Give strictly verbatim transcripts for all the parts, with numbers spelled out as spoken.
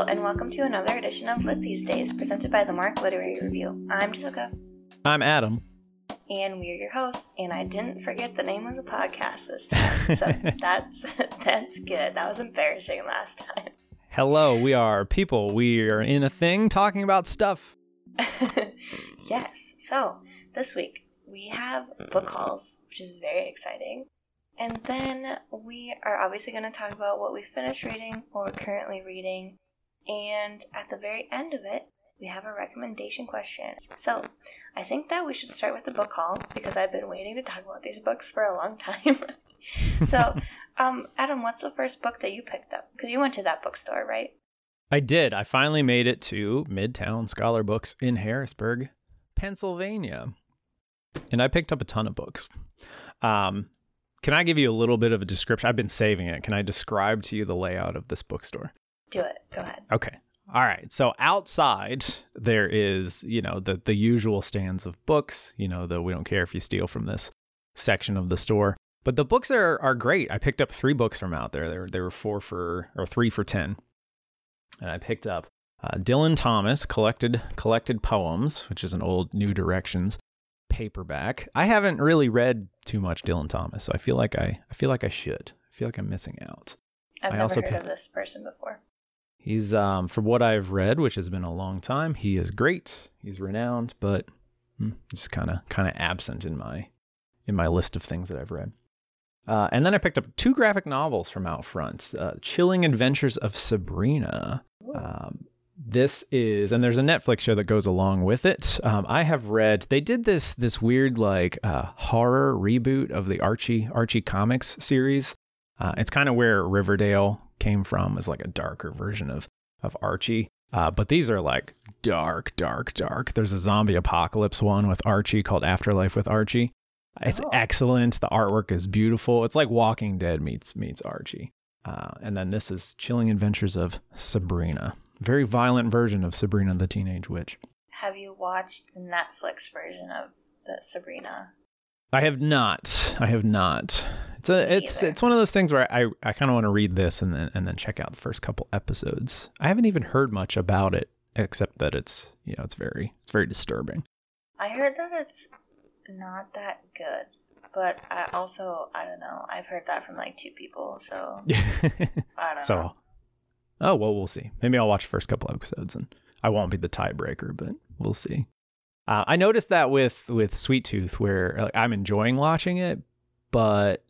Hello, and welcome to another edition of Lit These Days, presented by the Mark Literary Review. I'm Jessica. I'm Adam. And we're your hosts, and I didn't forget the name of the podcast this time, so that's that's good. That was embarrassing last time. Hello, we are people. We are in a thing talking about stuff. Yes, so this week we have book hauls, which is very exciting. And then we are obviously going to talk about what we finished reading, what we're currently reading, and at the very end of it, we have a recommendation question. So I think that we should start with the book haul, because I've been waiting to talk about these books for a long time. So, um, Adam, what's the first book that you picked up? Because you went to that bookstore, right? I did. I finally made it to Midtown Scholar Books in Harrisburg, Pennsylvania. And I picked up a ton of books. Um... Can I give you a little bit of a description? I've been saving it. Can I describe to you the layout of this bookstore? Do it. Go ahead. Okay. All right. So outside there is, you know, the, the usual stands of books, you know, the we don't care if you steal from this section of the store. But the books are are great. I picked up three books from out there. There, there were four for, or three for ten. And I picked up uh, Dylan Thomas, Collected Collected Poems, which is an old New Directions paperback. I haven't really read too much Dylan Thomas, so I feel like I, I feel like I should. I feel like I'm missing out. I've I never also heard picked, of this person before. He's, um, from what I've read, which has been a long time, he is great. He's renowned, but hmm, it's kind of kind of absent in my in my list of things that I've read. Uh, and then I picked up two graphic novels from out front: uh, "Chilling Adventures of Sabrina." Um, This is, and there's a Netflix show that goes along with it. Um, I have read, they did this this weird like uh, horror reboot of the Archie Archie Comics series. Uh, it's kind of where Riverdale came from, is like a darker version of, of Archie. Uh, but these are like dark, dark, dark. There's a zombie apocalypse one with Archie called Afterlife with Archie. It's oh. excellent. The artwork is beautiful. It's like Walking Dead meets meets Archie. Uh, and then this is Chilling Adventures of Sabrina. Very violent version of Sabrina the Teenage Witch. Have you watched the Netflix version of the Sabrina? I have not. I have not. It's a, Me it's either. It's one of those things where I, I kind of want to read this and then and then check out the first couple episodes. I haven't even heard much about it except that it's, you know, it's very it's very disturbing. I heard that it's not that good, but I also I don't know. I've heard that from like two people, so I don't so. know. Oh, well, we'll see. Maybe I'll watch the first couple episodes and I won't be the tiebreaker, but we'll see. Uh, I noticed that with, with Sweet Tooth, where like, I'm enjoying watching it, but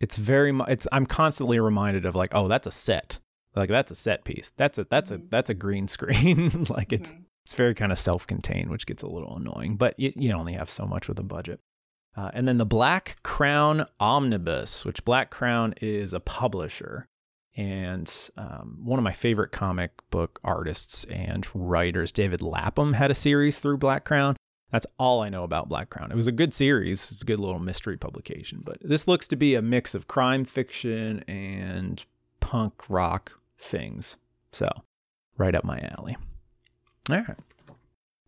it's very much, it's, I'm constantly reminded of like, oh, that's a set. Like that's a set piece. That's a, that's mm-hmm. a, that's a green screen. Like it's, mm-hmm. it's very kind of self-contained, which gets a little annoying, but you, you only have so much with a budget. Uh, and then the Black Crown Omnibus, which Black Crown is a publisher. And um, one of my favorite comic book artists and writers, David Lapham, had a series through Black Crown. That's all I know about Black Crown. It was a good series. It's a good little mystery publication. But this looks to be a mix of crime fiction and punk rock things. So right up my alley. All right.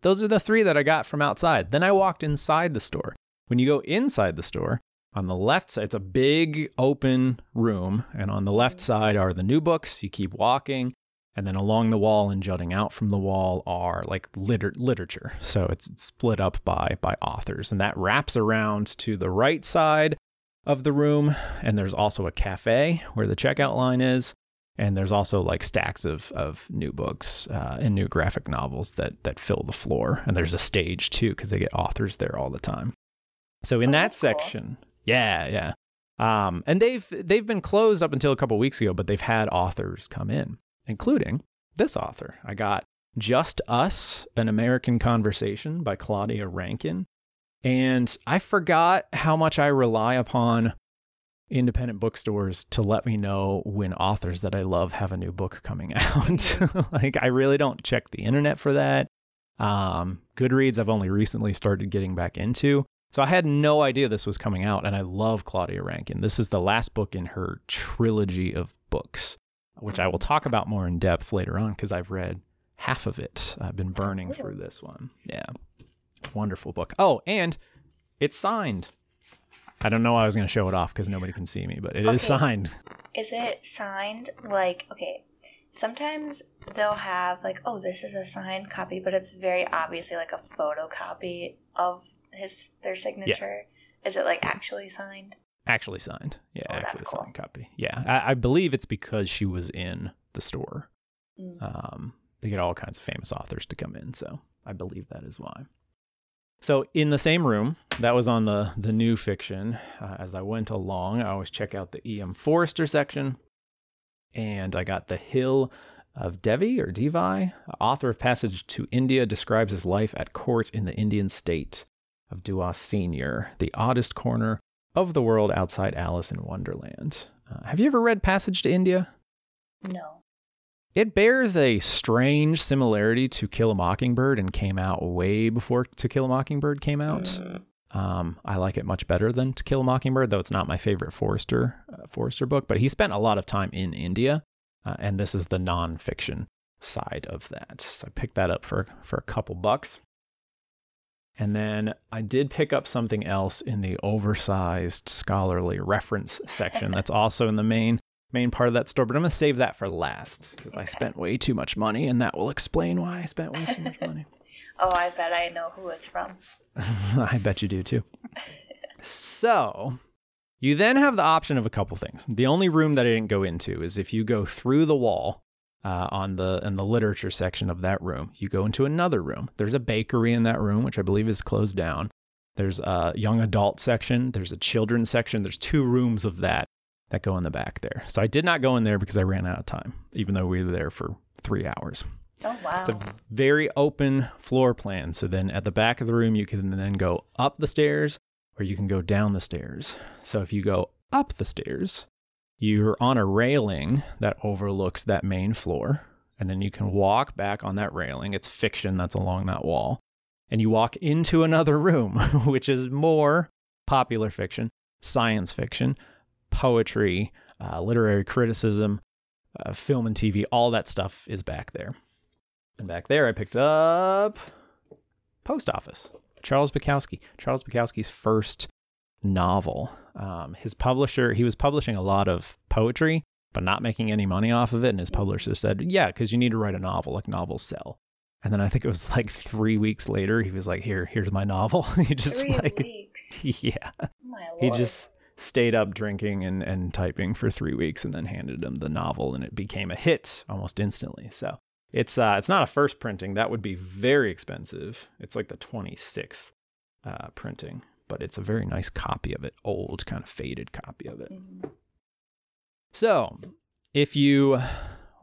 Those are the three that I got from outside. Then I walked inside the store. When you go inside the store, on the left side, it's a big open room, and on the left side are the new books. You keep walking, and then along the wall and jutting out from the wall are like liter- literature. So it's split up by by authors, and that wraps around to the right side of the room, and there's also a cafe where the checkout line is, and there's also like stacks of of new books uh, and new graphic novels that that fill the floor, and there's a stage too because they get authors there all the time. So in oh, that section. Cool. Yeah, yeah. Um, and they've they've been closed up until a couple weeks ago, but they've had authors come in, including this author. I got Just Us, An American Conversation by Claudia Rankine. And I forgot how much I rely upon independent bookstores to let me know when authors that I love have a new book coming out. Like, I really don't check the internet for that. Um, Goodreads, I've only recently started getting back into. So I had no idea this was coming out, and I love Claudia Rankine. This is the last book in her trilogy of books, which I will talk about more in depth later on because I've read half of it. I've been burning through this one. Yeah. Wonderful book. Oh, and it's signed. I don't know why I was going to show it off because nobody can see me, but it okay. is signed. Is it signed like, okay, sometimes they'll have, like, oh, this is a signed copy, but it's very obviously, like, a photocopy of his their signature. Yeah. Is it, like, actually signed? Actually signed. Yeah, oh, actually that's signed cool. copy. Yeah, I, I believe it's because she was in the store. Mm. Um, they get all kinds of famous authors to come in, so I believe that is why. So in the same room, that was on the, the new fiction. Uh, as I went along, I always check out the E M. Forster section. And I got The Hill of Devi, or Devi, author of Passage to India, describes his life at court in the Indian state of Duas Senior, the oddest corner of the world outside Alice in Wonderland. Uh, have you ever read Passage to India? No. It bears a strange similarity to Kill a Mockingbird and came out way before To Kill a Mockingbird came out. Mm. Um, I like it much better than To Kill a Mockingbird, though it's not my favorite Forster uh, Forster book. But he spent a lot of time in India, uh, and this is the nonfiction side of that. So I picked that up for, for a couple bucks. And then I did pick up something else in the oversized scholarly reference section that's also in the main main part of that store. But I'm going to save that for last because okay. I spent way too much money, and that will explain why I spent way too much money. Oh, I bet I know who it's from. I bet you do too. So you then have the option of a couple things. The only room that I didn't go into is if you go through the wall uh, on the in the literature section of that room, you go into another room. There's a bakery in that room, which I believe is closed down. There's a young adult section. There's a children's section. There's two rooms of that that go in the back there. So I did not go in there because I ran out of time, even though we were there for three hours. Oh, wow. It's a very open floor plan. So then at the back of the room, you can then go up the stairs or you can go down the stairs. So if you go up the stairs, you're on a railing that overlooks that main floor. And then you can walk back on that railing. It's fiction that's along that wall. And you walk into another room, which is more popular fiction, science fiction, poetry, uh, literary criticism, uh, film and T V. All that stuff is back there. And back there, I picked up Post Office, Charles Bukowski, Charles Bukowski's first novel. Um, his publisher, he was publishing a lot of poetry, but not making any money off of it. And his publisher said, yeah, because you need to write a novel, like novels sell. And then I think it was like three weeks later, he was like, here, here's my novel. He just three like, weeks. Yeah, my Lord. He just stayed up drinking and, and typing for three weeks and then handed him the novel. And it became a hit almost instantly. So. It's uh, it's not a first printing. That would be very expensive. It's like the twenty-sixth uh, printing, but it's a very nice copy of it, old, kind of faded copy of it. Mm-hmm. So if you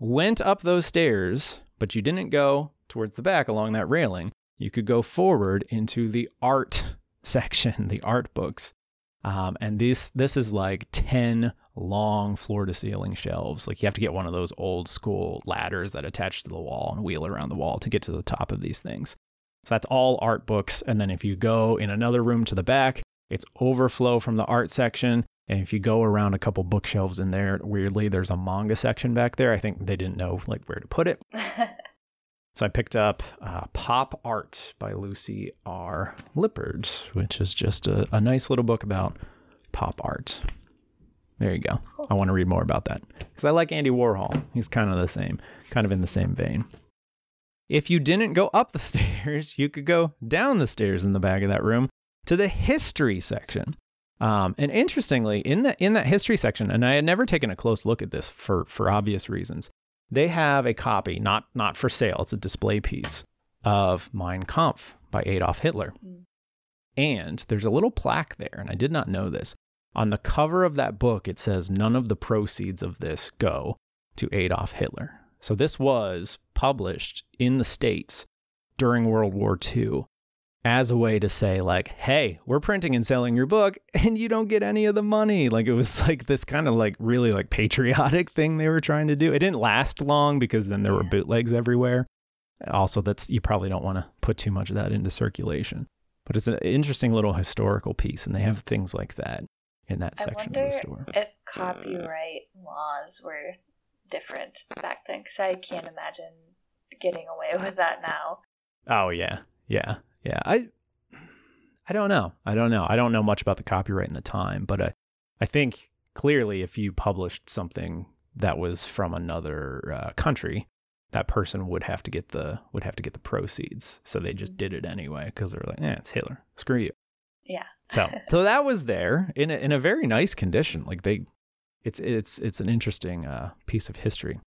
went up those stairs, but you didn't go towards the back along that railing, you could go forward into the art section, the art books. Um, and this this is like ten long floor-to-ceiling shelves. Like you have to get one of those old-school ladders that attach to the wall and wheel around the wall to get to the top of these things. So that's all art books. And then if you go in another room to the back, it's overflow from the art section. And if you go around a couple bookshelves in there, weirdly, there's a manga section back there. I think they didn't know like where to put it. So I picked up uh, Pop Art by Lucy R. Lippard, which is just a, a nice little book about pop art. There you go. Cool. I want to read more about that because I like Andy Warhol. He's kind of the same, kind of in the same vein. If you didn't go up the stairs, you could go down the stairs in the back of that room to the history section. Um, and interestingly, in the in that history section, and I had never taken a close look at this for for obvious reasons, they have a copy, not not for sale, it's a display piece, of Mein Kampf by Adolf Hitler. Mm. And there's a little plaque there, and I did not know this. On the cover of that book, it says, none of the proceeds of this go to Adolf Hitler. So this was published in the States during World War Two as a way to say, like, hey, we're printing and selling your book, and you don't get any of the money. Like, it was like this kind of like really like patriotic thing they were trying to do. It didn't last long because then there were bootlegs everywhere. Also, that's you probably don't want to put too much of that into circulation. But it's an interesting little historical piece, and they have things like that in that section of the store. I wonder if copyright laws were different back then, because I can't imagine getting away with that now. Oh, yeah, yeah. Yeah, I I don't know. I don't know. I don't know much about the copyright in the time, but I, I think clearly if you published something that was from another uh, country, that person would have to get the would have to get the proceeds. So they just did it anyway because they were like, eh, it's Hitler. Screw you. Yeah. so so that was there in a, in a very nice condition. Like they, it's it's it's an interesting uh, piece of history.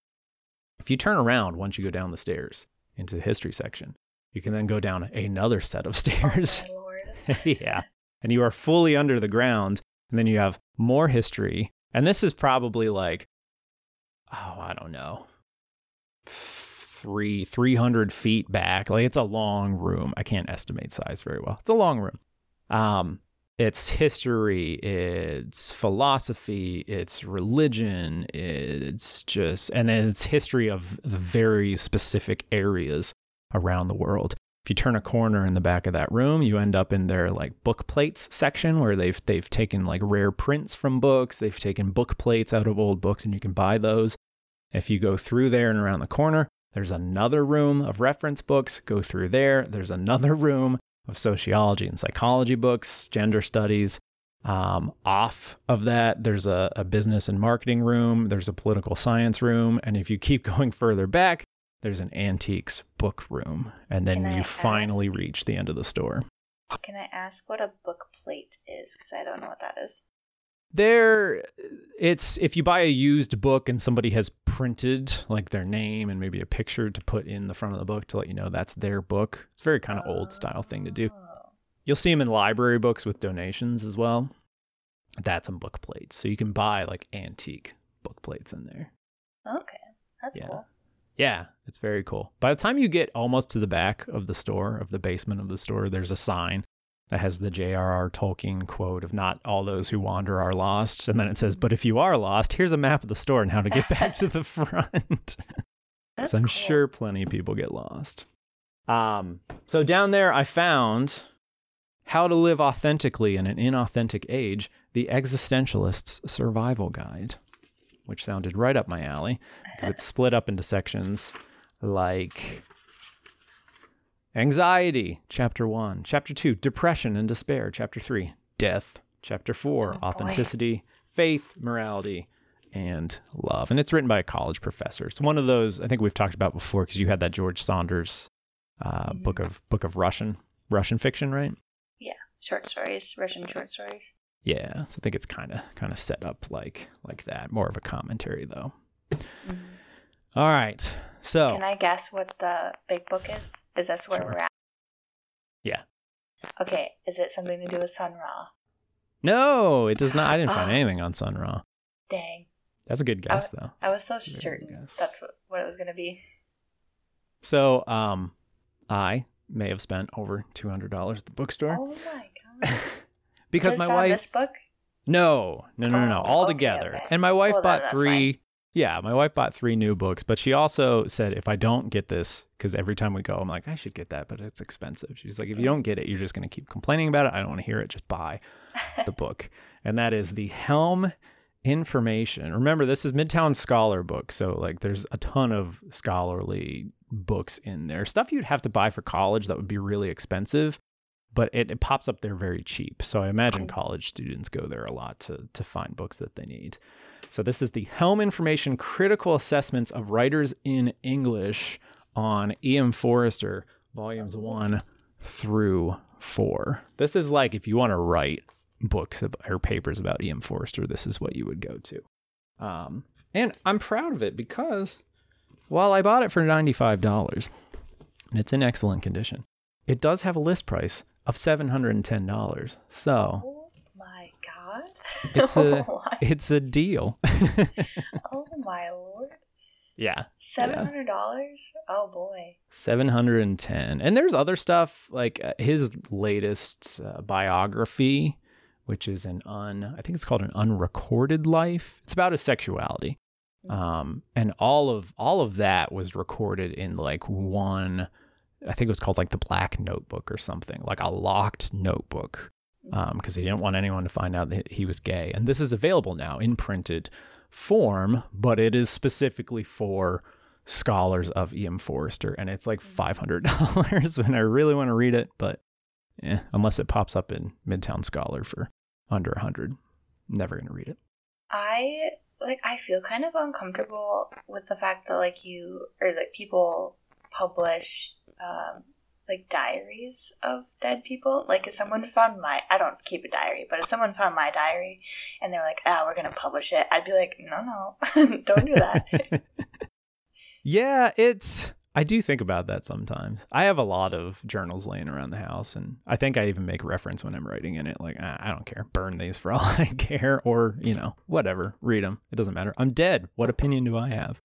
If you turn around once you go down the stairs into the history section, you can then go down another set of stairs. Oh, my Lord. Yeah. And you are fully under the ground. And then you have more history. And this is probably like, oh, I don't know, three, 300 feet back. Like, it's a long room. I can't estimate size very well. It's a long room. Um, it's history. It's philosophy. It's religion. It's just, and then it's history of the very specific areas around the world. If you turn a corner in the back of that room, you end up in their like book plates section where they've they've taken like rare prints from books. They've taken book plates out of old books and you can buy those. If you go through there and around the corner, there's another room of reference books. Go through there. There's another room of sociology and psychology books, gender studies. Um, off of that, there's a, a business and marketing room. There's a political science room. And if you keep going further back, there's an antiques book room, and then you ask, finally reach the end of the store. Can I ask what a book plate is? Because I don't know what that is. There, it's if you buy a used book and somebody has printed like their name and maybe a picture to put in the front of the book to let you know that's their book. It's a very kind of oh. old style thing to do. You'll see them in library books with donations as well. That's a book plate. So you can buy like antique book plates in there. Okay, that's yeah. cool. Yeah, it's very cool. By the time you get almost to the back of the store, of the basement of the store, there's a sign that has the J R R Tolkien quote of not all those who wander are lost. And then it says, but if you are lost, here's a map of the store and how to get back to the front. Because I'm cool. sure plenty of people get lost. Um, so down there, I found How to Live Authentically in an Inauthentic Age, the Existentialist's Survival Guide, which sounded right up my alley because it's split up into sections like anxiety, chapter one, chapter two, depression and despair, chapter three, death, chapter four, oh, authenticity, boy. faith, morality, and love. And it's written by a college professor. It's one of those I think we've talked about before because you had that George Saunders uh, mm-hmm. book of book of Russian Russian fiction, right? Yeah, short stories, Russian short stories. Yeah, so I think it's kind of kind of set up like like that. More of a commentary, though. Mm-hmm. All right, so can I guess what the big book is? Is that where sure. we're at? Yeah. Okay, is it something to do with Sun Ra? No, it does not. I didn't find anything on Sun Ra. Dang. That's a good guess, I, though. I was so that's certain that's what, what it was going to be. So, um, I may have spent over two hundred dollars at the bookstore. Oh my god. Because just my wife, this book? No, no, no, no, no. Oh, all okay, together. Okay. And my wife well, bought three. Fine. Yeah, my wife bought three new books, but she also said, if I don't get this, because every time we go, I'm like, I should get that, but it's expensive. She's like, if you don't get it, you're just going to keep complaining about it. I don't want to hear it. Just buy the book. And that is the Helm Information. Remember, this is Midtown Scholar Books. So like, there's a ton of scholarly books in there. Stuff you'd have to buy for college that would be really expensive. But it, it pops up there very cheap. So I imagine college students go there a lot to, to find books that they need. So this is the Helm Information Critical Assessments of Writers in English on E M. Forster, volumes one through four. This is like if you want to write books or papers about E M. Forster, this is what you would go to. Um, and I'm proud of it because while I bought it for ninety-five dollars, and it's in excellent condition, it does have a list price of seven hundred ten dollars. So, oh my god. It's a it's a deal. Oh my lord. Yeah. seven hundred dollars? Yeah. Oh boy. seven hundred ten. And there's other stuff like uh, his latest uh, biography, which is an un I think it's called an unrecorded life. It's about his sexuality. Um and all of all of that was recorded in like one I think it was called like the Black Notebook or something, like a locked notebook, because um, he didn't want anyone to find out that he was gay. And this is available now in printed form, but it is specifically for scholars of E M. Forster. And it's like five hundred dollars and I really want to read it, but eh, unless it pops up in Midtown Scholar for under one hundred, I'm never going to read it. I like, I feel kind of uncomfortable with the fact that, like, you, or, like, people publish, um, like, diaries of dead people. Like, if someone found my, I don't keep a diary, but if someone found my diary and they're like, ah, oh, we're going to publish it, I'd be like, no, no, don't do that. Yeah, it's, I do think about that sometimes. I have a lot of journals laying around the house, and I think I even make reference when I'm writing in it. Like, ah, I don't care. Burn these for all I care, or, you know, whatever. Read them. It doesn't matter. I'm dead. What opinion do I have?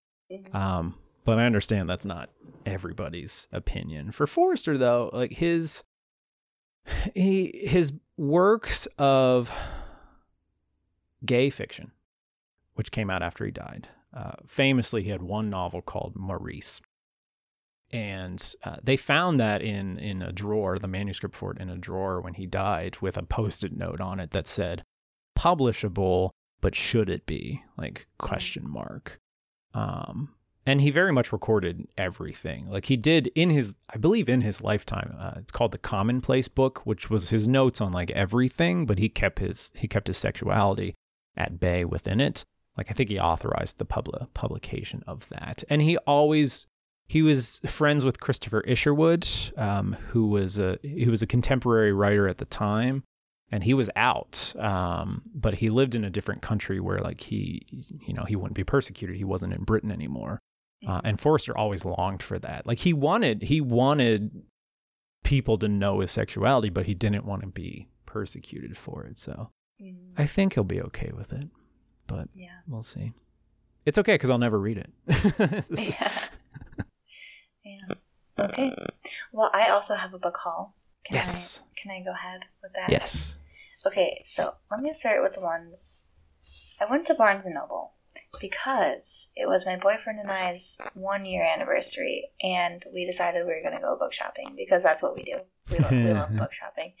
Um, but I understand that's not everybody's opinion. For Forster, though, like his, he, his works of gay fiction, which came out after he died. Uh, famously, he had one novel called Maurice. And uh, they found that in, in a drawer, the manuscript for it in a drawer when he died, with a Post-it note on it that said, publishable, but should it be? Like, question mark. Um, and he very much recorded everything. Like, he did in his, I believe in his lifetime, uh, it's called The Commonplace Book, which was his notes on, like, everything, but he kept his, he kept his sexuality at bay within it. Like, I think he authorized the public publication of that. And he always... He was friends with Christopher Isherwood, um, who was a he was a contemporary writer at the time, and he was out. Um, but he lived in a different country where, like, he, you know, he wouldn't be persecuted. He wasn't in Britain anymore, uh, and Forster always longed for that. Like, he wanted he wanted people to know his sexuality, but he didn't want to be persecuted for it. So mm. I think he'll be okay with it, but yeah. We'll see. It's okay because I'll never read it. Yeah. Yeah. Okay. Well, I also have a book haul. Can yes. I, can I go ahead with that? Yes. Okay, so let me start with the ones. I went to Barnes and Noble because it was my boyfriend and I's one-year anniversary, and we decided we were going to go book shopping because that's what we do. We love, we love book shopping.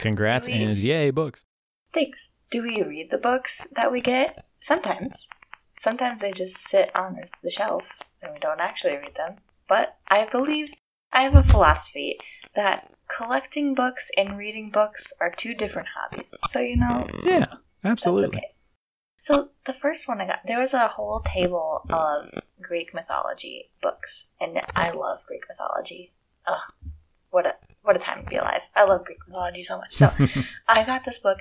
Congrats, we, and yay, books. Thanks. Do we read the books that we get? Sometimes. Sometimes they just sit on the shelf, and we don't actually read them. But I believe I have a philosophy that collecting books and reading books are two different hobbies. So, you know. Yeah, absolutely. Okay. So the first one I got, there was a whole table of Greek mythology books. And I love Greek mythology. Ugh, what a, what a time to be alive. I love Greek mythology so much. So I got this book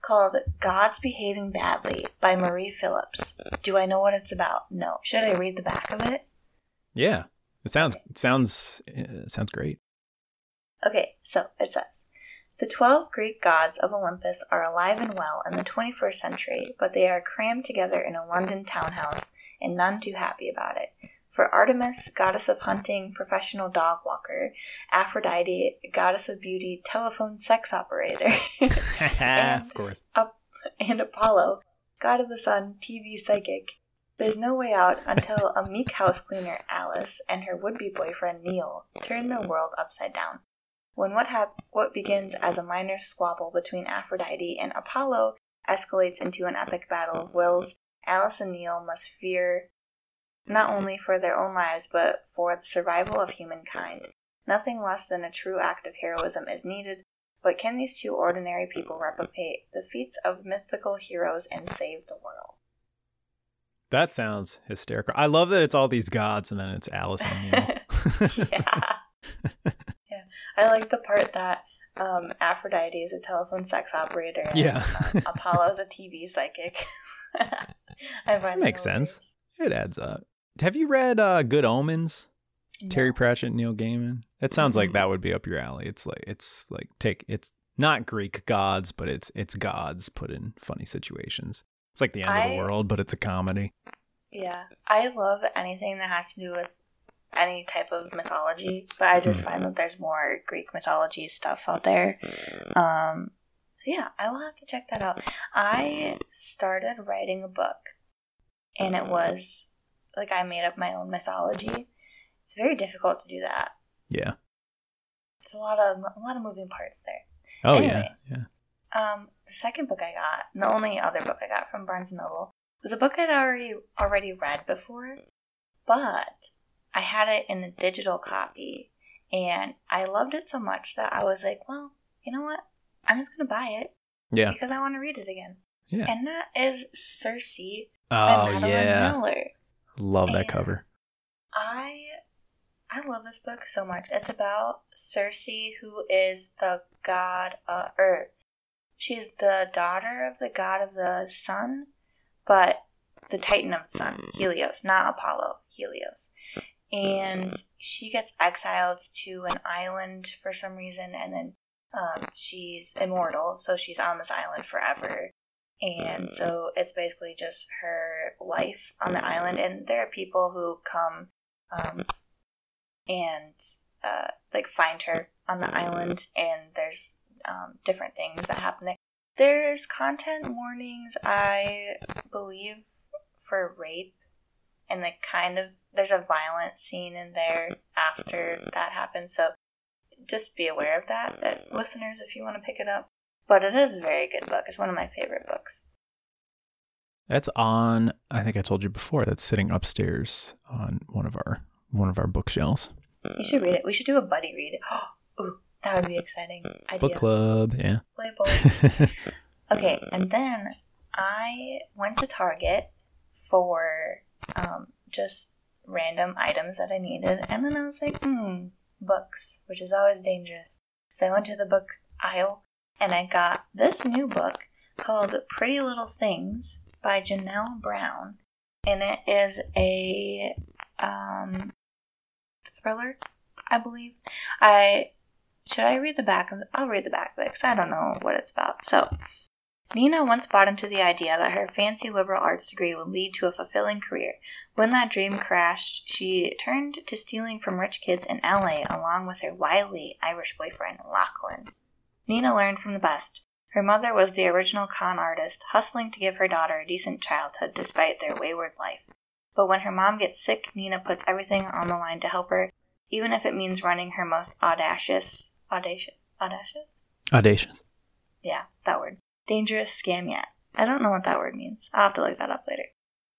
called Gods Behaving Badly by Marie Phillips. Do I know what it's about? No. Should I read the back of it? Yeah. It sounds it sounds it sounds great. Okay, so it says, the twelve Greek gods of Olympus are alive and well in the twenty-first century, but they are crammed together in a London townhouse and none too happy about it. For Artemis, goddess of hunting, professional dog walker; Aphrodite, goddess of beauty, telephone sex operator, and, of course. Ap- and Apollo, god of the sun, T V psychic. There's no way out until a meek house cleaner, Alice, and her would-be boyfriend, Neil, turn the world upside down. When what hap- what begins as a minor squabble between Aphrodite and Apollo escalates into an epic battle of wills, Alice and Neil must fear not only for their own lives, but for the survival of humankind. Nothing less than a true act of heroism is needed, but can these two ordinary people replicate the feats of mythical heroes and save the world? That sounds hysterical. I love that it's all these gods and then it's Alice and Neil. Yeah. Yeah. I like the part that um, Aphrodite is a telephone sex operator and yeah. uh, Apollo is a T V psychic. I find that makes sense. It adds up. Have you read uh, Good Omens? No. Terry Pratchett, Neil Gaiman. It sounds mm-hmm. like that would be up your alley. It's like it's like take it's not Greek gods, but it's it's gods put in funny situations. It's like the end I, of the world, but it's a comedy. Yeah. I love anything that has to do with any type of mythology, but I just mm. find that there's more Greek mythology stuff out there. Um, so, yeah, I will have to check that out. I started writing a book, and it was, like, I made up my own mythology. It's very difficult to do that. Yeah. It's a lot of, a lot of moving parts there. Oh, anyway, yeah, yeah. Um, the second book I got, and the only other book I got from Barnes and Noble, was a book I'd already already read before, but I had it in a digital copy, and I loved it so much that I was like, well, you know what? I'm just going to buy it. Yeah. Because I want to read it again. Yeah. And that is Circe Oh, by Madeline yeah. Miller. Love and that cover. I I love this book so much. It's about Circe, who is the god of Earth. She's the daughter of the god of the sun, but the titan of the sun, Helios, not Apollo, Helios. And she gets exiled to an island for some reason, and then um, she's immortal, so she's on this island forever. And so it's basically just her life on the island, and there are people who come um, and uh, like find her on the island, and there's um, different things that happen there. There's content warnings, I believe, for rape, and the kind of there's a violent scene in there after that happens, so just be aware of that, that listeners, if you want to pick it up. But it is a very good book. It's one of my favorite books. That's on, I think I told you before, that's sitting upstairs on one of our one of our bookshelves. You should read it. We should do a buddy read. Ooh, that would be exciting. Idea. Book club, yeah. Playboy. Okay, and then I went to Target for um, just random items that I needed. And then I was like, hmm, books, which is always dangerous. So I went to the book aisle. And I got this new book called Pretty Little Things by Janelle Brown. And it is a um, thriller, I believe. I Should I read the back? Of, I'll read the back of it because I don't know what it's about. So, Nina once bought into the idea that her fancy liberal arts degree would lead to a fulfilling career. When that dream crashed, she turned to stealing from rich kids in L A along with her wily Irish boyfriend, Lachlan. Nina learned from the best. Her mother was the original con artist, hustling to give her daughter a decent childhood despite their wayward life. But when her mom gets sick, Nina puts everything on the line to help her, even if it means running her most audacious, audacious, audacious? Audacious. Yeah, that word. Dangerous scam yet. I don't know what that word means. I'll have to look that up later.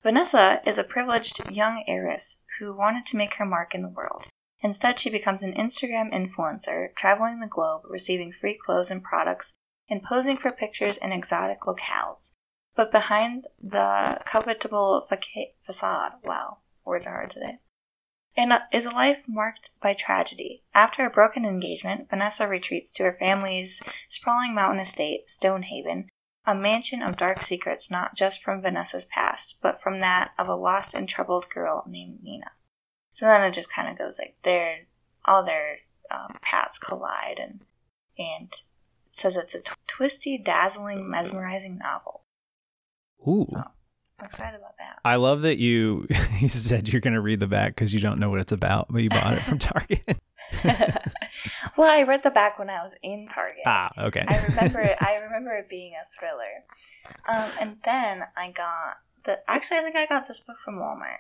Vanessa is a privileged young heiress who wanted to make her mark in the world. Instead, she becomes an Instagram influencer, traveling the globe, receiving free clothes and products, and posing for pictures in exotic locales. But behind the covetable fa- facade, wow, words are hard today, and is a life marked by tragedy. After a broken engagement, Vanessa retreats to her family's sprawling mountain estate, Stonehaven, a mansion of dark secrets not just from Vanessa's past, but from that of a lost and troubled girl named Nina. So then it just kind of goes like their all their um, paths collide, and and it says it's a tw- twisty, dazzling, mesmerizing novel. Ooh, so I'm excited about that. I love that you you said you're going to read the back because you don't know what it's about, but you bought it from Target. Well, I read the back when I was in Target. Ah, okay. I remember it. I remember it being a thriller, um, and then I got the. Actually, I think I got this book from Walmart.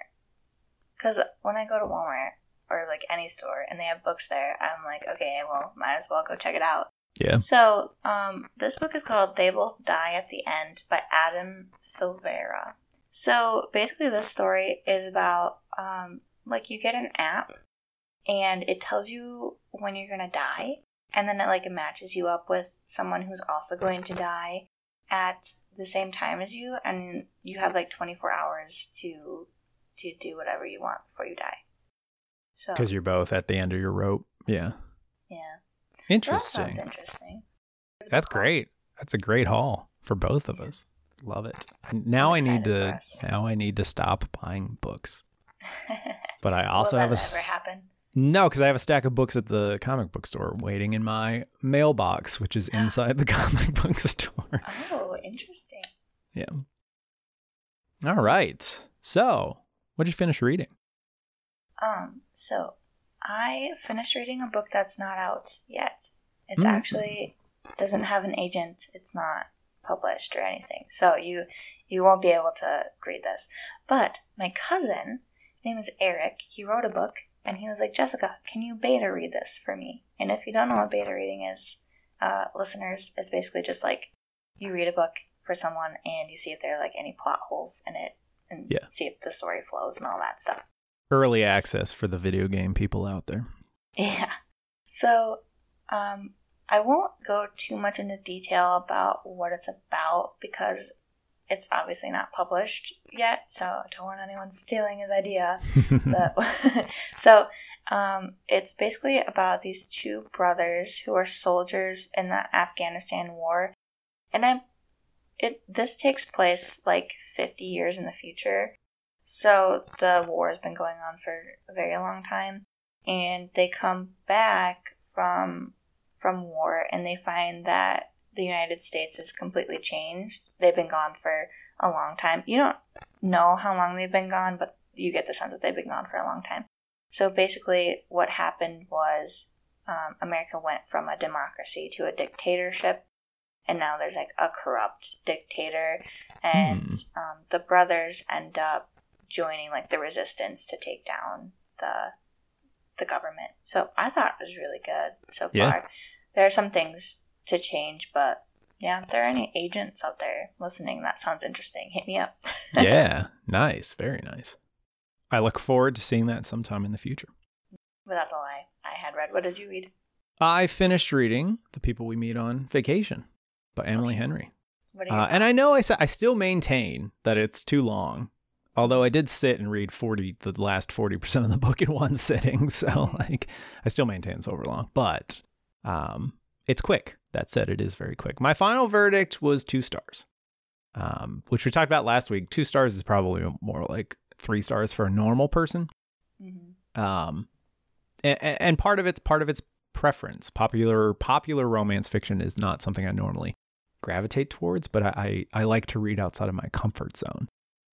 Because when I go to Walmart or, like, any store and they have books there, I'm like, okay, well, might as well go check it out. Yeah. So um, this book is called They Both Die at the End by Adam Silvera. So basically this story is about, um, like, you get an app and it tells you when you're going to die. And then it, like, matches you up with someone who's also going to die at the same time as you. And you have, like, twenty-four hours to... to do whatever you want before you die. So because you're both at the end of your rope. Yeah. Yeah. Interesting. So that sounds interesting. That's great. That's a great haul for both of us. Love it. Now I need to now I need to stop buying books. But I also have a s- happen? No, because I have a stack of books at the comic book store waiting in my mailbox, which is inside the comic book store. Oh, interesting. Yeah. All right. So what did you finish reading? Um, so I finished reading a book that's not out yet. It's mm. actually doesn't have an agent. It's not published or anything. So you you won't be able to read this. But my cousin, his name is Eric, he wrote a book and he was like, Jessica, can you beta read this for me? And if you don't know what beta reading is, uh, listeners, it's basically just like you read a book for someone and you see if there are like any plot holes in it. And yeah. see if the story flows and all that stuff. Early access for the video game people out there. Yeah. So um, I won't go too much into detail about what it's about because It's obviously not published yet, so I don't want anyone stealing his idea. But, so um, it's basically about these two brothers who are soldiers in the Afghanistan war. And I, it this takes place like fifty years in the future. So the war has been going on for a very long time. And they come back from from war and they find that the United States has completely changed. They've been gone for a long time. You don't know how long they've been gone, but you get the sense that they've been gone for a long time. So basically what happened was um, America went from a democracy to a dictatorship, and now there's like a corrupt dictator, and hmm. um, the brothers end up joining like the resistance to take down the the government. So I thought it was really good so far. Yeah. There are some things to change, but yeah, if there are any agents out there listening that sounds interesting, hit me up. Yeah, nice, very nice. I look forward to seeing that sometime in the future. But that's all I, I had read. What did you read? I finished reading The People We Meet on Vacation by Emily okay. Henry. What are uh, and I know I I still maintain that it's too long, although I did sit and read forty the last forty percent of the book in one sitting, so like I still maintain it's overlong, but um, it's quick. That said, it is very quick. My final verdict was two stars, um, which we talked about last week. Two stars is probably more like three stars for a normal person. Mm-hmm. Um, and, and part of it's part of its preference. Popular popular romance fiction is not something I normally gravitate towards, but I, I, I like to read outside of my comfort zone.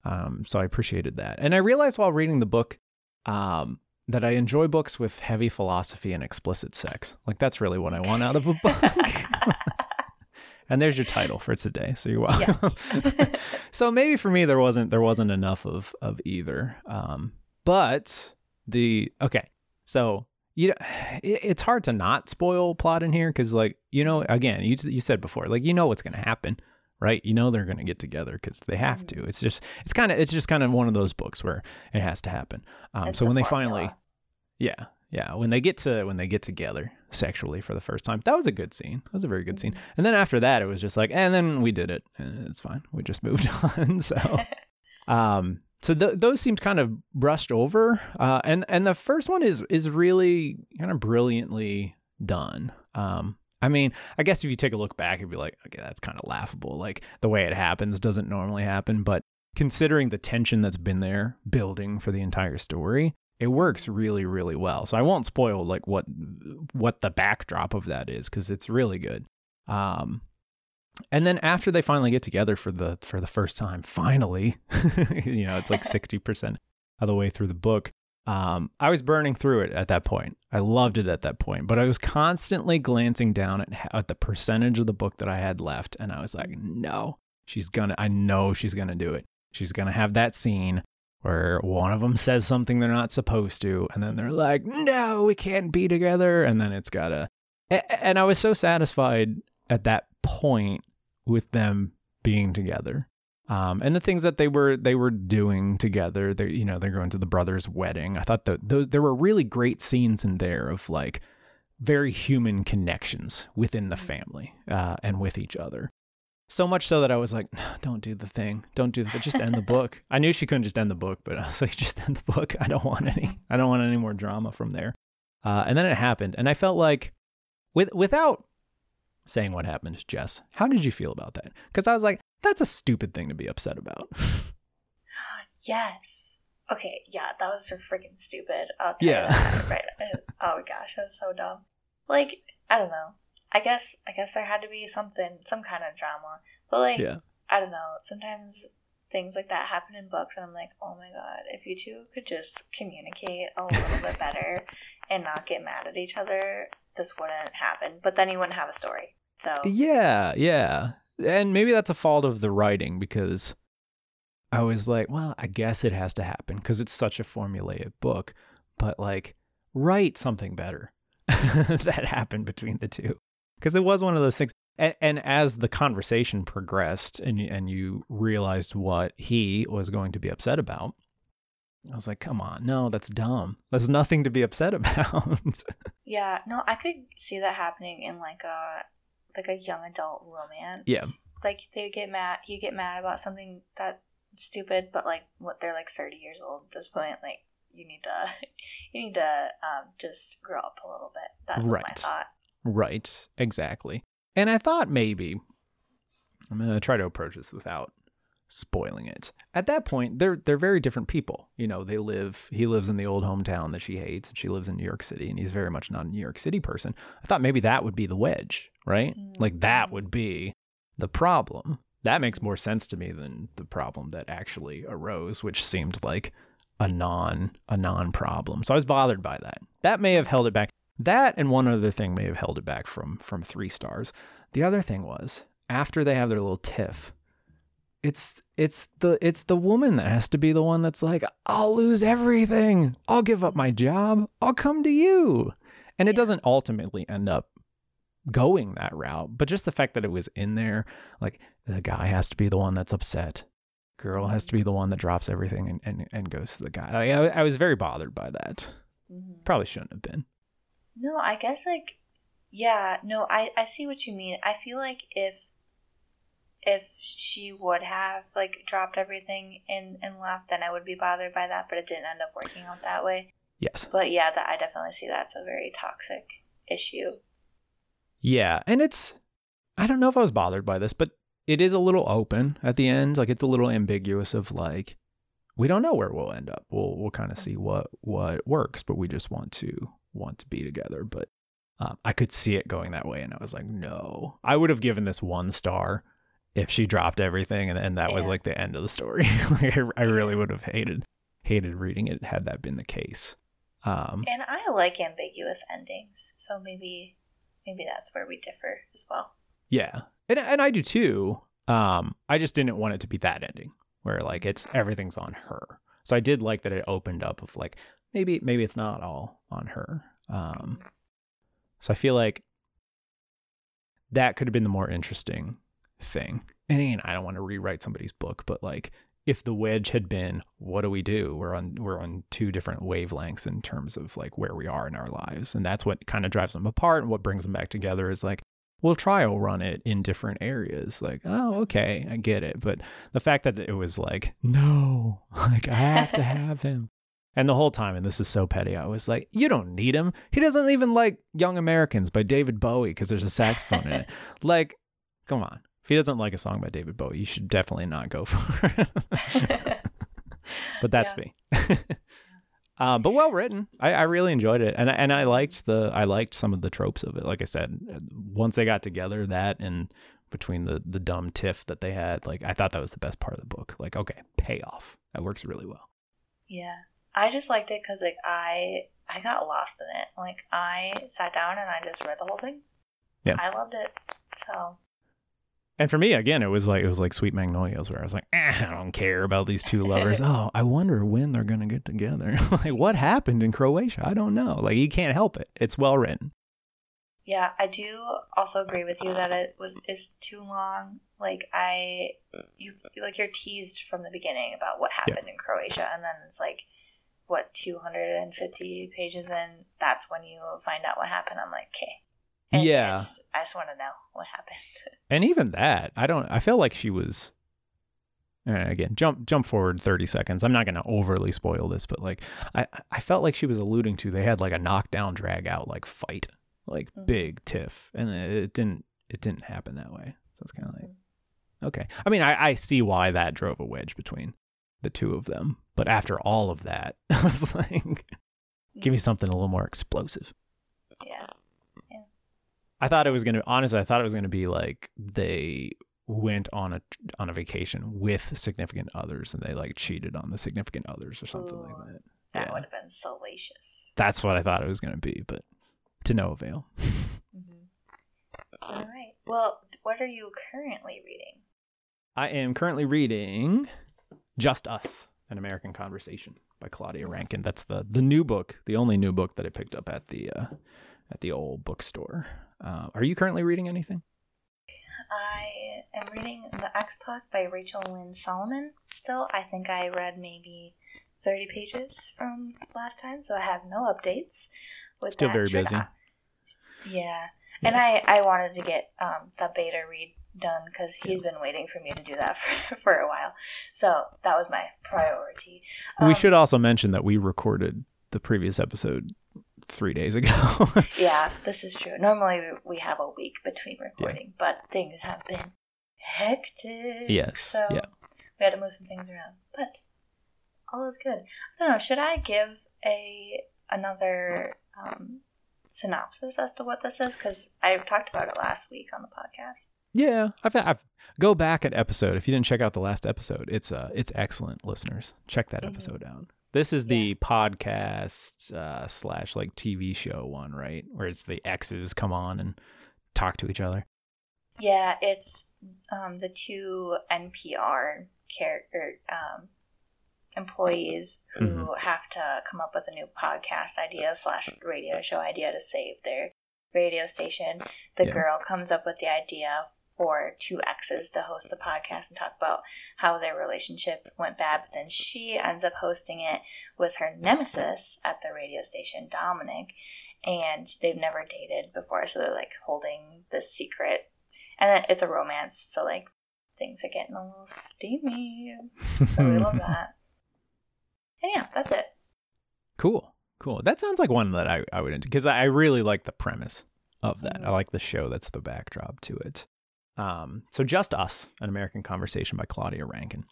Um, so I appreciated that. And I realized while reading the book um, that I enjoy books with heavy philosophy and explicit sex. Like, that's really what I want out of a book. And there's your title for today. So you're welcome. Yes. So maybe for me, there wasn't there wasn't enough of of either. Um, but the okay, so you know, it, it's hard to not spoil plot in here because, like, you know, again, you you said before, like, you know what's going to happen, right? You know they're going to get together because they have mm-hmm. to. It's just it's kind of it's just kind of one of those books where it has to happen. Um, so when they formula. finally, yeah. Yeah, when they get to when they get together sexually for the first time, that was a good scene. That was a very good scene. And then after that, it was just like, and then we did it, and it's fine. We just moved on. So, um, so th- those seemed kind of brushed over. Uh, and and the first one is is really kind of brilliantly done. Um, I mean, I guess if you take a look back, you'd be like, okay, that's kind of laughable. Like the way it happens doesn't normally happen, but considering the tension that's been there building for the entire story, it works really, really well. So I won't spoil like what what the backdrop of that is because it's really good. Um, and then after they finally get together for the for the first time, finally, you know, it's like sixty percent of the way through the book. Um, I was burning through it at that point. I loved it at that point, but I was constantly glancing down at, at the percentage of the book that I had left, and I was like, no, she's gonna. I know she's gonna do it. She's gonna have that scene where one of them says something they're not supposed to, and then they're like, no, we can't be together, and then it's gotta... And I was so satisfied at that point with them being together. Um, and the things that they were they were doing together, they're, you know, they're going to the brother's wedding. I thought that those, there were really great scenes in there of, like, very human connections within the family uh, and with each other. So much so that I was like, no, don't do the thing. Don't do the thing. Just end the book. I knew she couldn't just end the book, but I was like, just end the book. I don't want any. I don't want any more drama from there. Uh, and then it happened. And I felt like, with without saying what happened, Jess, how did you feel about that? Because I was like, that's a stupid thing to be upset about. Yes. Okay. Yeah, that was so freaking stupid. I'll tell yeah. you that. Right. Oh, gosh. That was so dumb. Like, I don't know. I guess I guess there had to be something, some kind of drama. But, like, yeah. I don't know. Sometimes things like that happen in books, and I'm like, oh, my God, if you two could just communicate a little bit better and not get mad at each other, this wouldn't happen. But then you wouldn't have a story. So yeah, yeah. And maybe that's a fault of the writing because I was like, well, I guess it has to happen because it's such a formulaic book. But, like, write something better that happened between the two. Because it was one of those things. And, and as the conversation progressed and, and you realized what he was going to be upset about, I was like, come on, no, that's dumb. That's nothing to be upset about. Yeah, no, I could see that happening in like a like a young adult romance. Yeah. like they get mad, you get mad about something that stupid, but like what they're like thirty years old at this point, like you need to you need to um just grow up a little bit. That was right. my thought. Right, exactly. And I thought maybe I'm gonna try to approach this without spoiling it. At that point, they're they're very different people. You know, they live. He lives in the old hometown that she hates, and she lives in New York City, and he's very much not a New York City person. I thought maybe that would be the wedge, right? Mm. Like that would be the problem. That makes more sense to me than the problem that actually arose, which seemed like a non a non problem. So I was bothered by that. That may have held it back. That and one other thing may have held it back from from three stars. The other thing was after they have their little tiff. It's it's the it's the woman that has to be the one that's like, I'll lose everything. I'll give up my job. I'll come to you. And it yeah. doesn't ultimately end up going that route. But just the fact that it was in there, like the guy has to be the one that's upset. Girl has to be the one that drops everything and, and, and goes to the guy. Like, I, I was very bothered by that. Mm-hmm. Probably shouldn't have been. No, I guess like, yeah, no, I, I see what you mean. I feel like if. If she would have like dropped everything and, and left, then I would be bothered by that. But it didn't end up working out that way. Yes. But yeah, that I definitely see that's a very toxic issue. Yeah, and it's I don't know if I was bothered by this, but it is a little open at the end. Like it's a little ambiguous of like we don't know where we'll end up. We'll we'll kind of see what what works, but we just want to want to be together. But um, I could see it going that way, and I was like, no, I would have given this one star. If she dropped everything and, and that yeah. was like the end of the story, like, I, I really would have hated hated reading it had that been the case. Um, and I like ambiguous endings, so maybe maybe that's where we differ as well. Yeah, and and I do too. Um, I just didn't want it to be that ending where like it's everything's on her. So I did like that it opened up of like maybe maybe it's not all on her. Um, so I feel like that could have been the more interesting thing. And again, I don't want to rewrite somebody's book, but like if the wedge had been, what do we do? We're on we're on two different wavelengths in terms of like where we are in our lives. And that's what kind of drives them apart, and what brings them back together is like, we'll trial run it in different areas. Like, oh, okay, I get it. But the fact that it was like, no, like I have to have him. And the whole time, and this is so petty, I was like, you don't need him. He doesn't even like Young Americans by David Bowie because there's a saxophone in it. Like, come on. If he doesn't like a song by David Bowie, you should definitely not go for it. But that's me. uh, but well written. I, I really enjoyed it, and and I liked the I liked some of the tropes of it. Like I said, once they got together, that and between the the dumb tiff that they had, like I thought that was the best part of the book. Like, okay, payoff. That works really well. Yeah, I just liked it because like I I got lost in it. Like I sat down and I just read the whole thing. Yeah, I loved it so. And for me, again, it was like it was like Sweet Magnolias, where I was like, eh, I don't care about these two lovers. Oh, I wonder when they're gonna get together. Like, what happened in Croatia? I don't know. Like, you can't help it. It's well written. Yeah, I do also agree with you that it was is too long. Like, I, you like you're teased from the beginning about what happened yeah. in Croatia, and then it's like, what, two hundred fifty pages in? That's when you find out what happened. I'm like, okay. And yeah, I just, I just want to know what happened. And even that, I don't. I feel like she was. And again, jump jump forward thirty seconds. I'm not going to overly spoil this, but like I, I felt like she was alluding to they had like a knockdown drag out like fight, like mm-hmm. big tiff, and it didn't it didn't happen that way. So it's kind of like, mm-hmm. okay. I mean, I, I see why that drove a wedge between the two of them, but after all of that, I was like, mm-hmm. give me something a little more explosive. Yeah. I thought it was going to, honestly, I thought it was going to be like they went on a on a vacation with significant others and they like cheated on the significant others or something. Ooh, like that. That yeah. would have been salacious. That's what I thought it was going to be, but to no avail. Mm-hmm. All right. Well, what are you currently reading? I am currently reading Just Us, An American Conversation by Claudia Rankine. That's the, the new book, the only new book that I picked up at the uh, at the old bookstore. Uh, are you currently reading anything? I am reading The X Talk by Rachel Lynn Solomon still. I think I read maybe thirty pages from last time, so I have no updates. With still that. very Should busy. I... Yeah. yeah. And I, I wanted to get um, the beta read done because he's been waiting for me to do that for, for a while. So that was my priority. Um, we should also mention that we recorded the previous episode three days ago. Yeah, this is true. Normally we have a week between recording, yeah. But things have been hectic. Yes. So yeah. We had to move some things around, but all is good. I don't know. Should I give a another um, synopsis as to what this is? Because I talked about it last week on the podcast. Yeah, I've, I've go back an episode. If you didn't check out the last episode, it's uh, it's excellent, listeners. Check that mm-hmm. episode out. This is yeah. the podcast uh, slash like T V show one, right? Where it's the exes come on and talk to each other. Yeah, it's um, the two N P R character um, employees who mm-hmm. have to come up with a new podcast idea slash radio show idea to save their radio station. The yeah. girl comes up with the idea for two exes to host the podcast and talk about how their relationship went bad, but then she ends up hosting it with her nemesis at the radio station, Dominic, and they've never dated before, so they're like holding this secret. And then it's a romance, so like things are getting a little steamy. So we love that. And yeah, that's it. Cool. Cool. That sounds like one that I, I would into because I really like the premise of that. Mm-hmm. I like the show that's the backdrop to it. Um, so Just Us, An American Conversation by Claudia Rankine.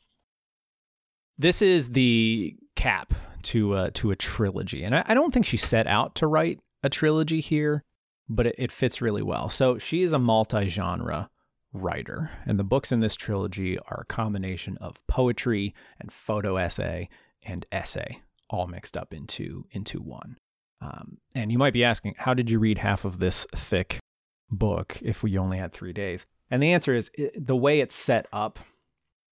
This is the cap to uh, to a trilogy. And I, I don't think she set out to write a trilogy here, but it, it fits really well. So she is a multi-genre writer, and the books in this trilogy are a combination of poetry and photo essay and essay, all mixed up into into one. Um, and you might be asking, how did you read half of this thick book if we only had three days? And the answer is, it, the way it's set up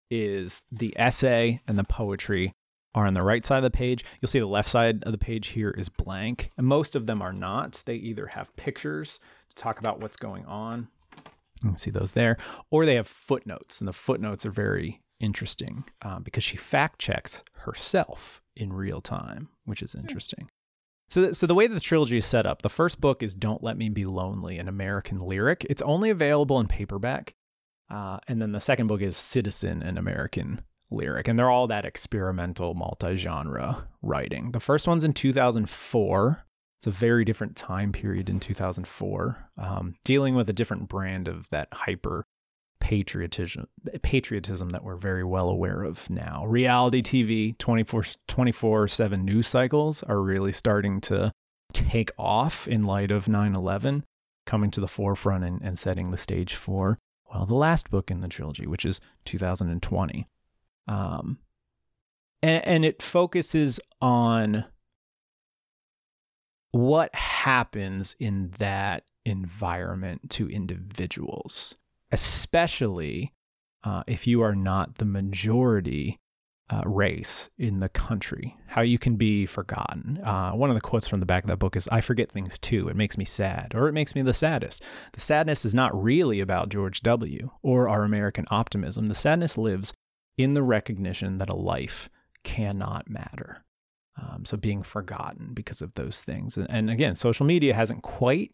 is the essay and the poetry are on the right side of the page. You'll see the left side of the page here is blank. And most of them are not. They either have pictures to talk about what's going on. You can see those there. Or they have footnotes. And the footnotes are very interesting uh, because she fact checks herself in real time, which is interesting. So, th- so the way the trilogy is set up, the first book is Don't Let Me Be Lonely, an American lyric. It's only available in paperback. Uh, and then the second book is Citizen, an American lyric. And they're all that experimental multi-genre writing. The first one's in two thousand four. It's a very different time period in two thousand four, um, dealing with a different brand of that hyper patriotism patriotism that we're very well aware of now. Reality T V, twenty-four seven news cycles are really starting to take off in light of nine eleven, coming to the forefront and, and setting the stage for, well, the last book in the trilogy, which is two thousand twenty. Um, and, and it focuses on what happens in that environment to individuals, especially uh, if you are not the majority uh, race in the country, how you can be forgotten. Uh, one of the quotes from the back of that book is, "I forget things too. It makes me sad, or it makes me the saddest. The sadness is not really about George W. or our American optimism. The sadness lives in the recognition that a life cannot matter." Um, so being forgotten because of those things. And, and again, social media hasn't quite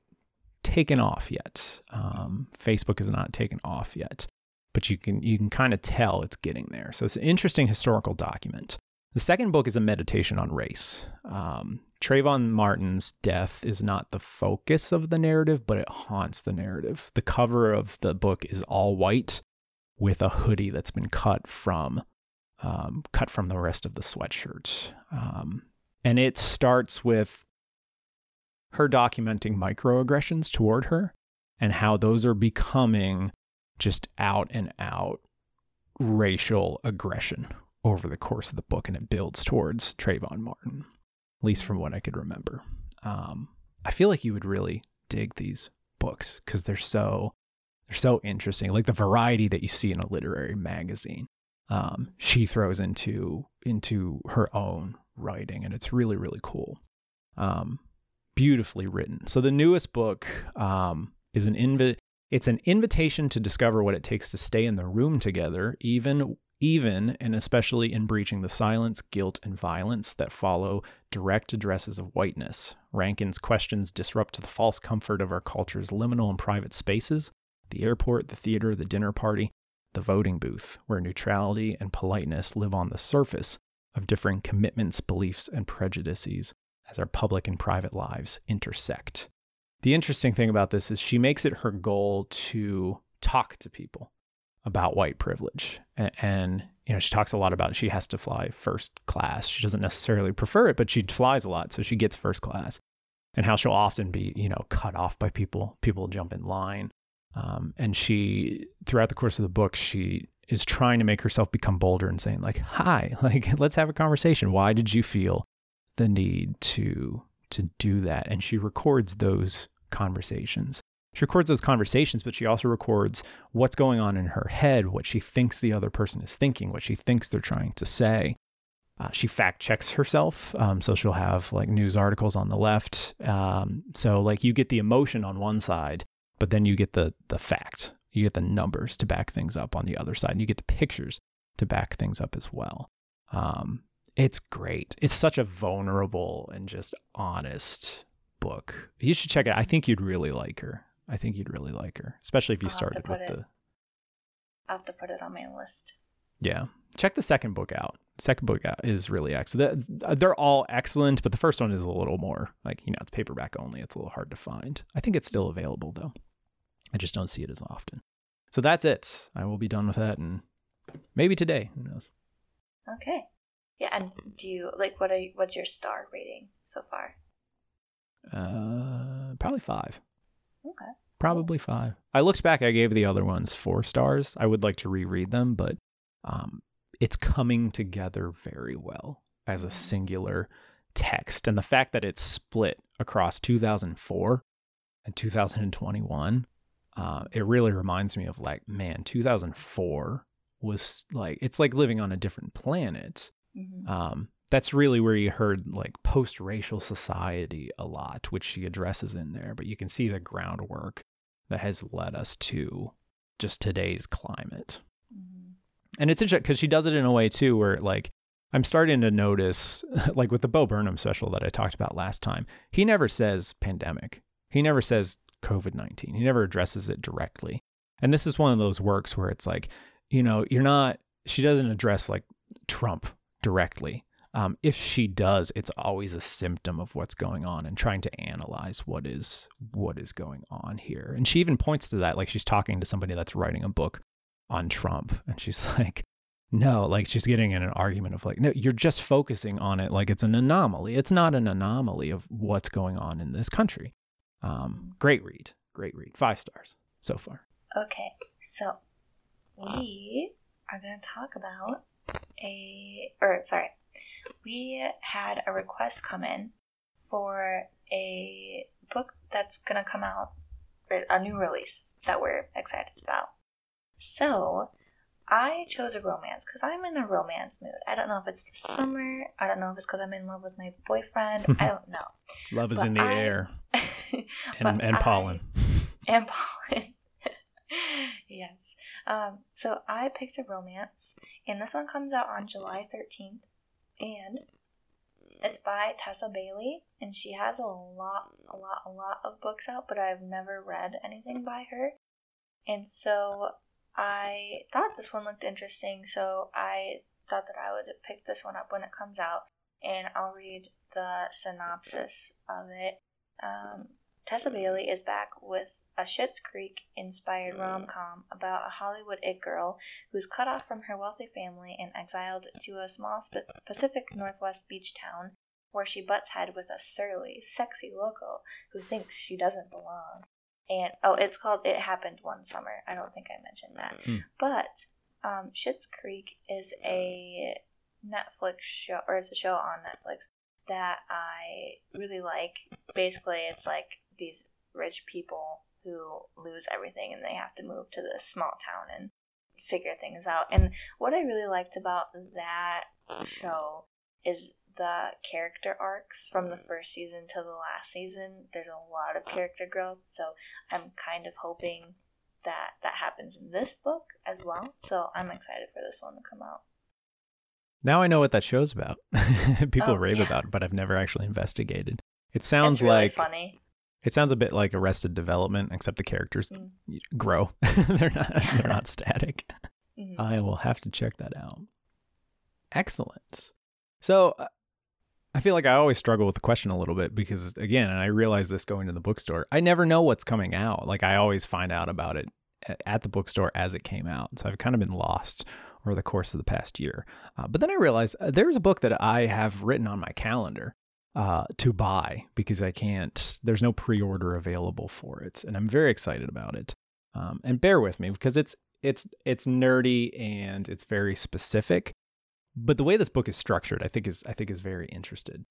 taken off yet. Um, Facebook has not taken off yet, but you can you can kind of tell it's getting there. So it's an interesting historical document. The second book is a meditation on race. Um, Trayvon Martin's death is not the focus of the narrative, but it haunts the narrative. The cover of the book is all white with a hoodie that's been cut from um, cut from the rest of the sweatshirt. Um, and it starts with her documenting microaggressions toward her and how those are becoming just out and out racial aggression over the course of the book. And it builds towards Trayvon Martin, at least from what I could remember. Um, I feel like you would really dig these books because they're so, they're so interesting. Like the variety that you see in a literary magazine, um, she throws into, into her own writing, and it's really, really cool. Um, beautifully written. So the newest book um, is an invi- it's an invitation to discover what it takes to stay in the room together, even, even and especially in breaching the silence, guilt, and violence that follow direct addresses of whiteness. Rankin's questions disrupt the false comfort of our culture's liminal and private spaces, the airport, the theater, the dinner party, the voting booth, where neutrality and politeness live on the surface of differing commitments, beliefs, and prejudices as our public and private lives intersect. The interesting thing about this is she makes it her goal to talk to people about white privilege. And, and you know, she talks a lot about it. She has to fly first class. She doesn't necessarily prefer it, but she flies a lot, so she gets first class. And how she'll often be, you know, cut off by people. People jump in line. Um, and she, throughout the course of the book, she is trying to make herself become bolder and saying, like, hi, like, let's have a conversation. Why did you feel the need to to do that? And she records those conversations. She records those conversations, but she also records what's going on in her head, what she thinks the other person is thinking, what she thinks they're trying to say. Uh, she fact checks herself. Um, so she'll have like news articles on the left. Um, so like you get the emotion on one side, but then you get the the fact. You get the numbers to back things up on the other side, and you get the pictures to back things up as well. Um, it's great. It's such a vulnerable and just honest book. You should check it out. I think you'd really like her. I think you'd really like her, especially if you I'll started with it, the... I'll have to put it on my list. Yeah. Check the second book out. Second book out is really excellent. They're all excellent, but the first one is a little more like, you know, it's paperback only. It's a little hard to find. I think it's still available, though. I just don't see it as often. So that's it. I will be done with that, and maybe today. Who knows? Okay. Yeah, and do you like what? Are you, what's your star rating so far? Uh, probably five. Okay. Probably five. I looked back. I gave the other ones four stars. I would like to reread them, but um, it's coming together very well as a singular text, and the fact that it's split across two thousand four and two thousand twenty-one. Uh, it really reminds me of like, man, two thousand four was like, it's like living on a different planet. Mm-hmm. Um, that's really where you heard like post-racial society a lot, which she addresses in there. But you can see the groundwork that has led us to just today's climate. Mm-hmm. And it's interesting because she does it in a way, too, where like I'm starting to notice, like with the Bo Burnham special that I talked about last time, he never says pandemic. He never says covid nineteen. He never addresses it directly. And this is one of those works where it's like, you know, you're not, she doesn't address like Trump directly. Um, if she does, it's always a symptom of what's going on and trying to analyze what is, what is going on here. And she even points to that, like she's talking to somebody that's writing a book on Trump. And she's like, no, like she's getting in an argument of like, no, you're just focusing on it. Like it's an anomaly. It's not an anomaly of what's going on in this country. Um, great read, great read. Five stars so far. Okay, so we are going to talk about a, or sorry, we had a request come in for a book that's going to come out, a new release that we're excited about. So I chose a romance because I'm in a romance mood. I don't know if it's the summer. I don't know if it's because I'm in love with my boyfriend. I don't know. Love is but in the I, air. and and I, pollen. And pollen. Yes. Um, so I picked a romance, and this one comes out on July thirteenth, and it's by Tessa Bailey, and she has a lot, a lot, a lot of books out, but I've never read anything by her. And so I thought this one looked interesting, so I thought that I would pick this one up when it comes out, and I'll read the synopsis of it. Um, Tessa Bailey is back with a Schitt's Creek-inspired rom-com about a Hollywood it-girl who's cut off from her wealthy family and exiled to a small Pacific Northwest beach town where she butts head with a surly, sexy local who thinks she doesn't belong. And, oh, it's called It Happened One Summer. I don't think I mentioned that. Mm. But um, Schitt's Creek is a Netflix show, or it's a show on Netflix that I really like. Basically, it's like these rich people who lose everything and they have to move to this small town and figure things out. And what I really liked about that show is the character arcs from the first season to the last season. There's a lot of character growth, so I'm kind of hoping that that happens in this book as well. So I'm excited for this one to come out. Now I know what that show's about. People oh, rave yeah. about it, but I've never actually investigated. It sounds it's really like funny. It sounds a bit like Arrested Development, except the characters mm. grow. They're not they're not static. Mm-hmm. I will have to check that out. Excellent. So uh, I feel like I always struggle with the question a little bit because, again, and I realize this going to the bookstore, I never know what's coming out. Like, I always find out about it at the bookstore as it came out. So I've kind of been lost over the course of the past year. Uh, but then I realized uh, there's a book that I have written on my calendar uh, to buy because I can't, there's no pre-order available for it. And I'm very excited about it. Um, and bear with me because it's, it's, it's nerdy and it's very specific. But the way this book is structured, I think is I think is very interested,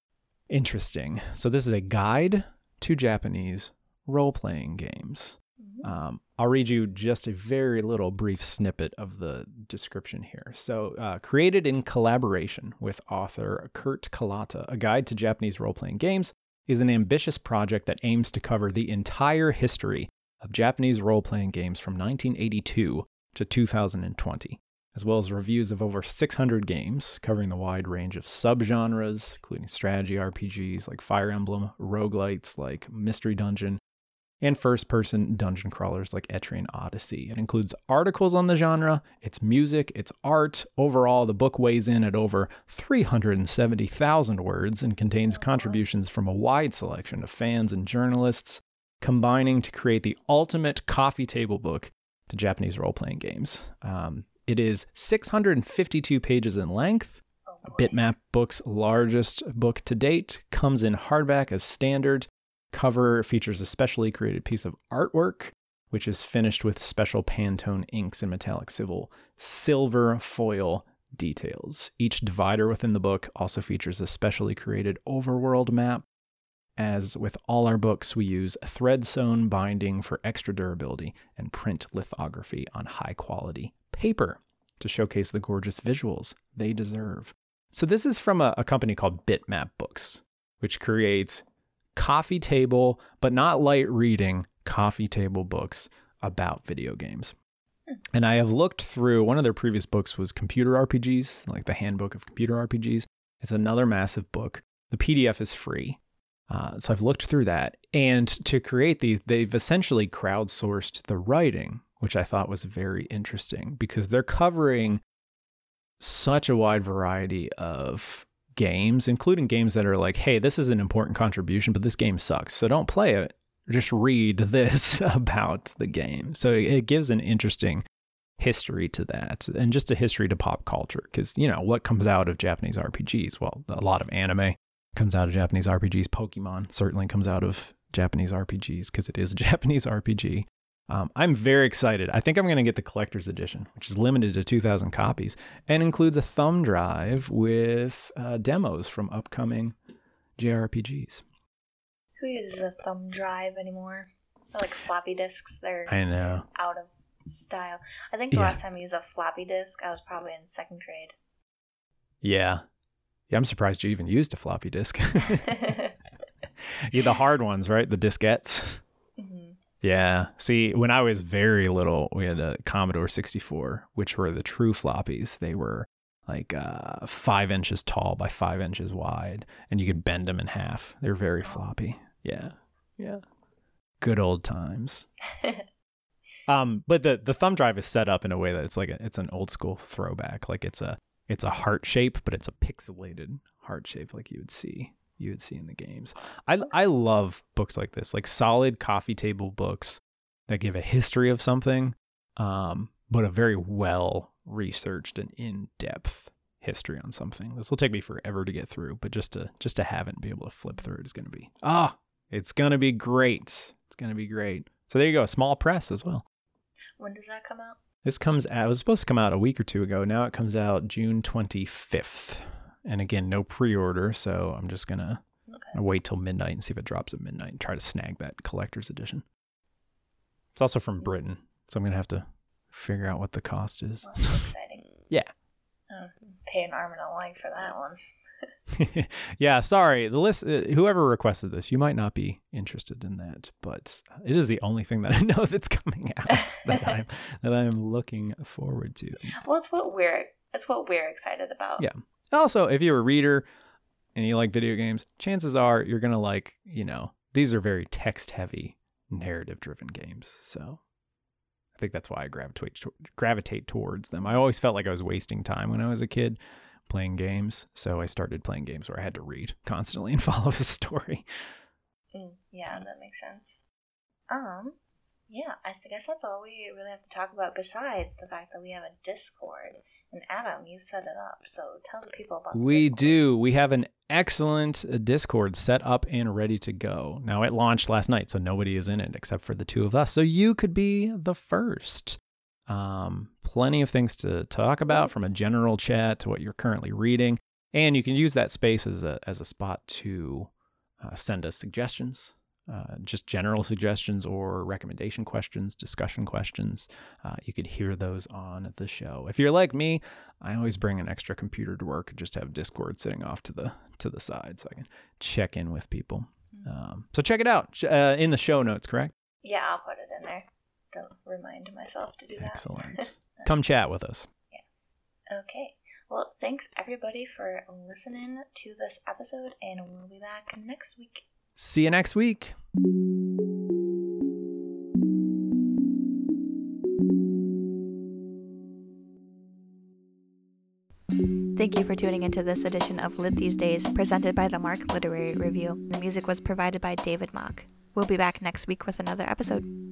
interesting. So this is a guide to Japanese role-playing games. Um, I'll read you just a very little brief snippet of the description here. So uh, created in collaboration with author Kurt Kalata, a guide to Japanese role-playing games is an ambitious project that aims to cover the entire history of Japanese role-playing games from nineteen eighty-two to two thousand twenty. As well as reviews of over six hundred games covering the wide range of subgenres, including strategy R P Gs like Fire Emblem, roguelites like Mystery Dungeon, and first-person dungeon crawlers like Etrian Odyssey. It includes articles on the genre, its music, its art. Overall, the book weighs in at over three hundred seventy thousand words and contains contributions from a wide selection of fans and journalists, combining to create the ultimate coffee table book to Japanese role-playing games. Um, It is six hundred fifty-two pages in length. Bitmap Books' largest book to date, comes in hardback as standard. Cover features a specially created piece of artwork, which is finished with special Pantone inks and metallic civil silver foil details. Each divider within the book also features a specially created overworld map. As with all our books, we use thread-sewn binding for extra durability and print lithography on high-quality paper to showcase the gorgeous visuals they deserve. So this is from a, a company called Bitmap Books, which creates coffee table, but not light reading, coffee table books about video games. And I have looked through, one of their previous books was Computer R P Gs, like the Handbook of Computer R P Gs. It's another massive book. The P D F is free. Uh, so I've looked through that, and to create these, they've essentially crowdsourced the writing, which I thought was very interesting because they're covering such a wide variety of games, including games that are like, hey, this is an important contribution, but this game sucks, so don't play it. Just read this about the game. So it gives an interesting history to that and just a history to pop culture because, you know, what comes out of Japanese R P Gs? Well, a lot of anime comes out of Japanese R P Gs. Pokemon certainly comes out of Japanese R P Gs because it is a Japanese R P G. Um, I'm very excited. I think I'm going to get the collector's edition, which is limited to two thousand copies and includes a thumb drive with uh, demos from upcoming J R P Gs. Who uses a thumb drive anymore? They're like floppy disks. They're I know. out of style. I think the yeah. last time I used a floppy disk, I was probably in second grade. Yeah. Yeah, I'm surprised you even used a floppy disk. Yeah, the hard ones, right? The diskettes. Mm-hmm. Yeah. See, when I was very little, we had a Commodore sixty-four, which were the true floppies. They were like uh, five inches tall by five inches wide, and you could bend them in half. They were very floppy. Yeah. Yeah. Good old times. um, but the, the thumb drive is set up in a way that it's like a, it's an old school throwback. Like it's a It's a heart shape, but it's a pixelated heart shape like you would see you would see in the games. I I love books like this, like solid coffee table books that give a history of something, um, but a very well-researched and in-depth history on something. This will take me forever to get through, but just to just to have it and be able to flip through it is going to be, ah, it's going to be great. It's going to be great. So there you go, a small press as well. When does that come out? This comes out, it was supposed to come out a week or two ago. Now it comes out June twenty-fifth. And again, no pre-order. So I'm just going to okay. wait till midnight and see if it drops at midnight and try to snag that collector's edition. It's also from Britain. So I'm going to have to figure out what the cost is. Well, that's exciting. Yeah. I'll pay an arm and a leg for that one. Yeah, sorry. The list, uh, whoever requested this, you might not be interested in that, but it is the only thing that I know that's coming out that I'm that I'm looking forward to. Well, it's what we're it's what we're excited about. Yeah. Also, if you're a reader and you like video games, chances are you're gonna like, you know, these are very text-heavy, narrative-driven games. So I think that's why I gravitate gravitate towards them. I always felt like I was wasting time when I was a kid playing games, so I started playing games where I had to read constantly and follow the story. Mm, yeah, that makes sense. Um, yeah, I guess that's all we really have to talk about besides the fact that we have a Discord. And Adam, you set it up, so tell the people about the Discord. We do. We have an excellent Discord set up and ready to go. Now, it launched last night, so nobody is in it except for the two of us. So you could be the first. Um, plenty of things to talk about, from a general chat to what you're currently reading. And you can use that space as a, as a spot to uh, send us suggestions. Uh, just general suggestions or recommendation questions, discussion questions. Uh, you could hear those on the show. If you're like me, I always bring an extra computer to work and just have Discord sitting off to the to the side so I can check in with people. Um, so check it out uh, in the show notes, correct? Yeah, I'll put it in there. Don't remind myself to do that. Excellent. Come chat with us. Yes. Okay. Well, thanks everybody for listening to this episode, and we'll be back next week. See you next week. Thank you for tuning into this edition of Lit These Days, presented by the Mark Literary Review. The music was provided by David Mock. We'll be back next week with another episode.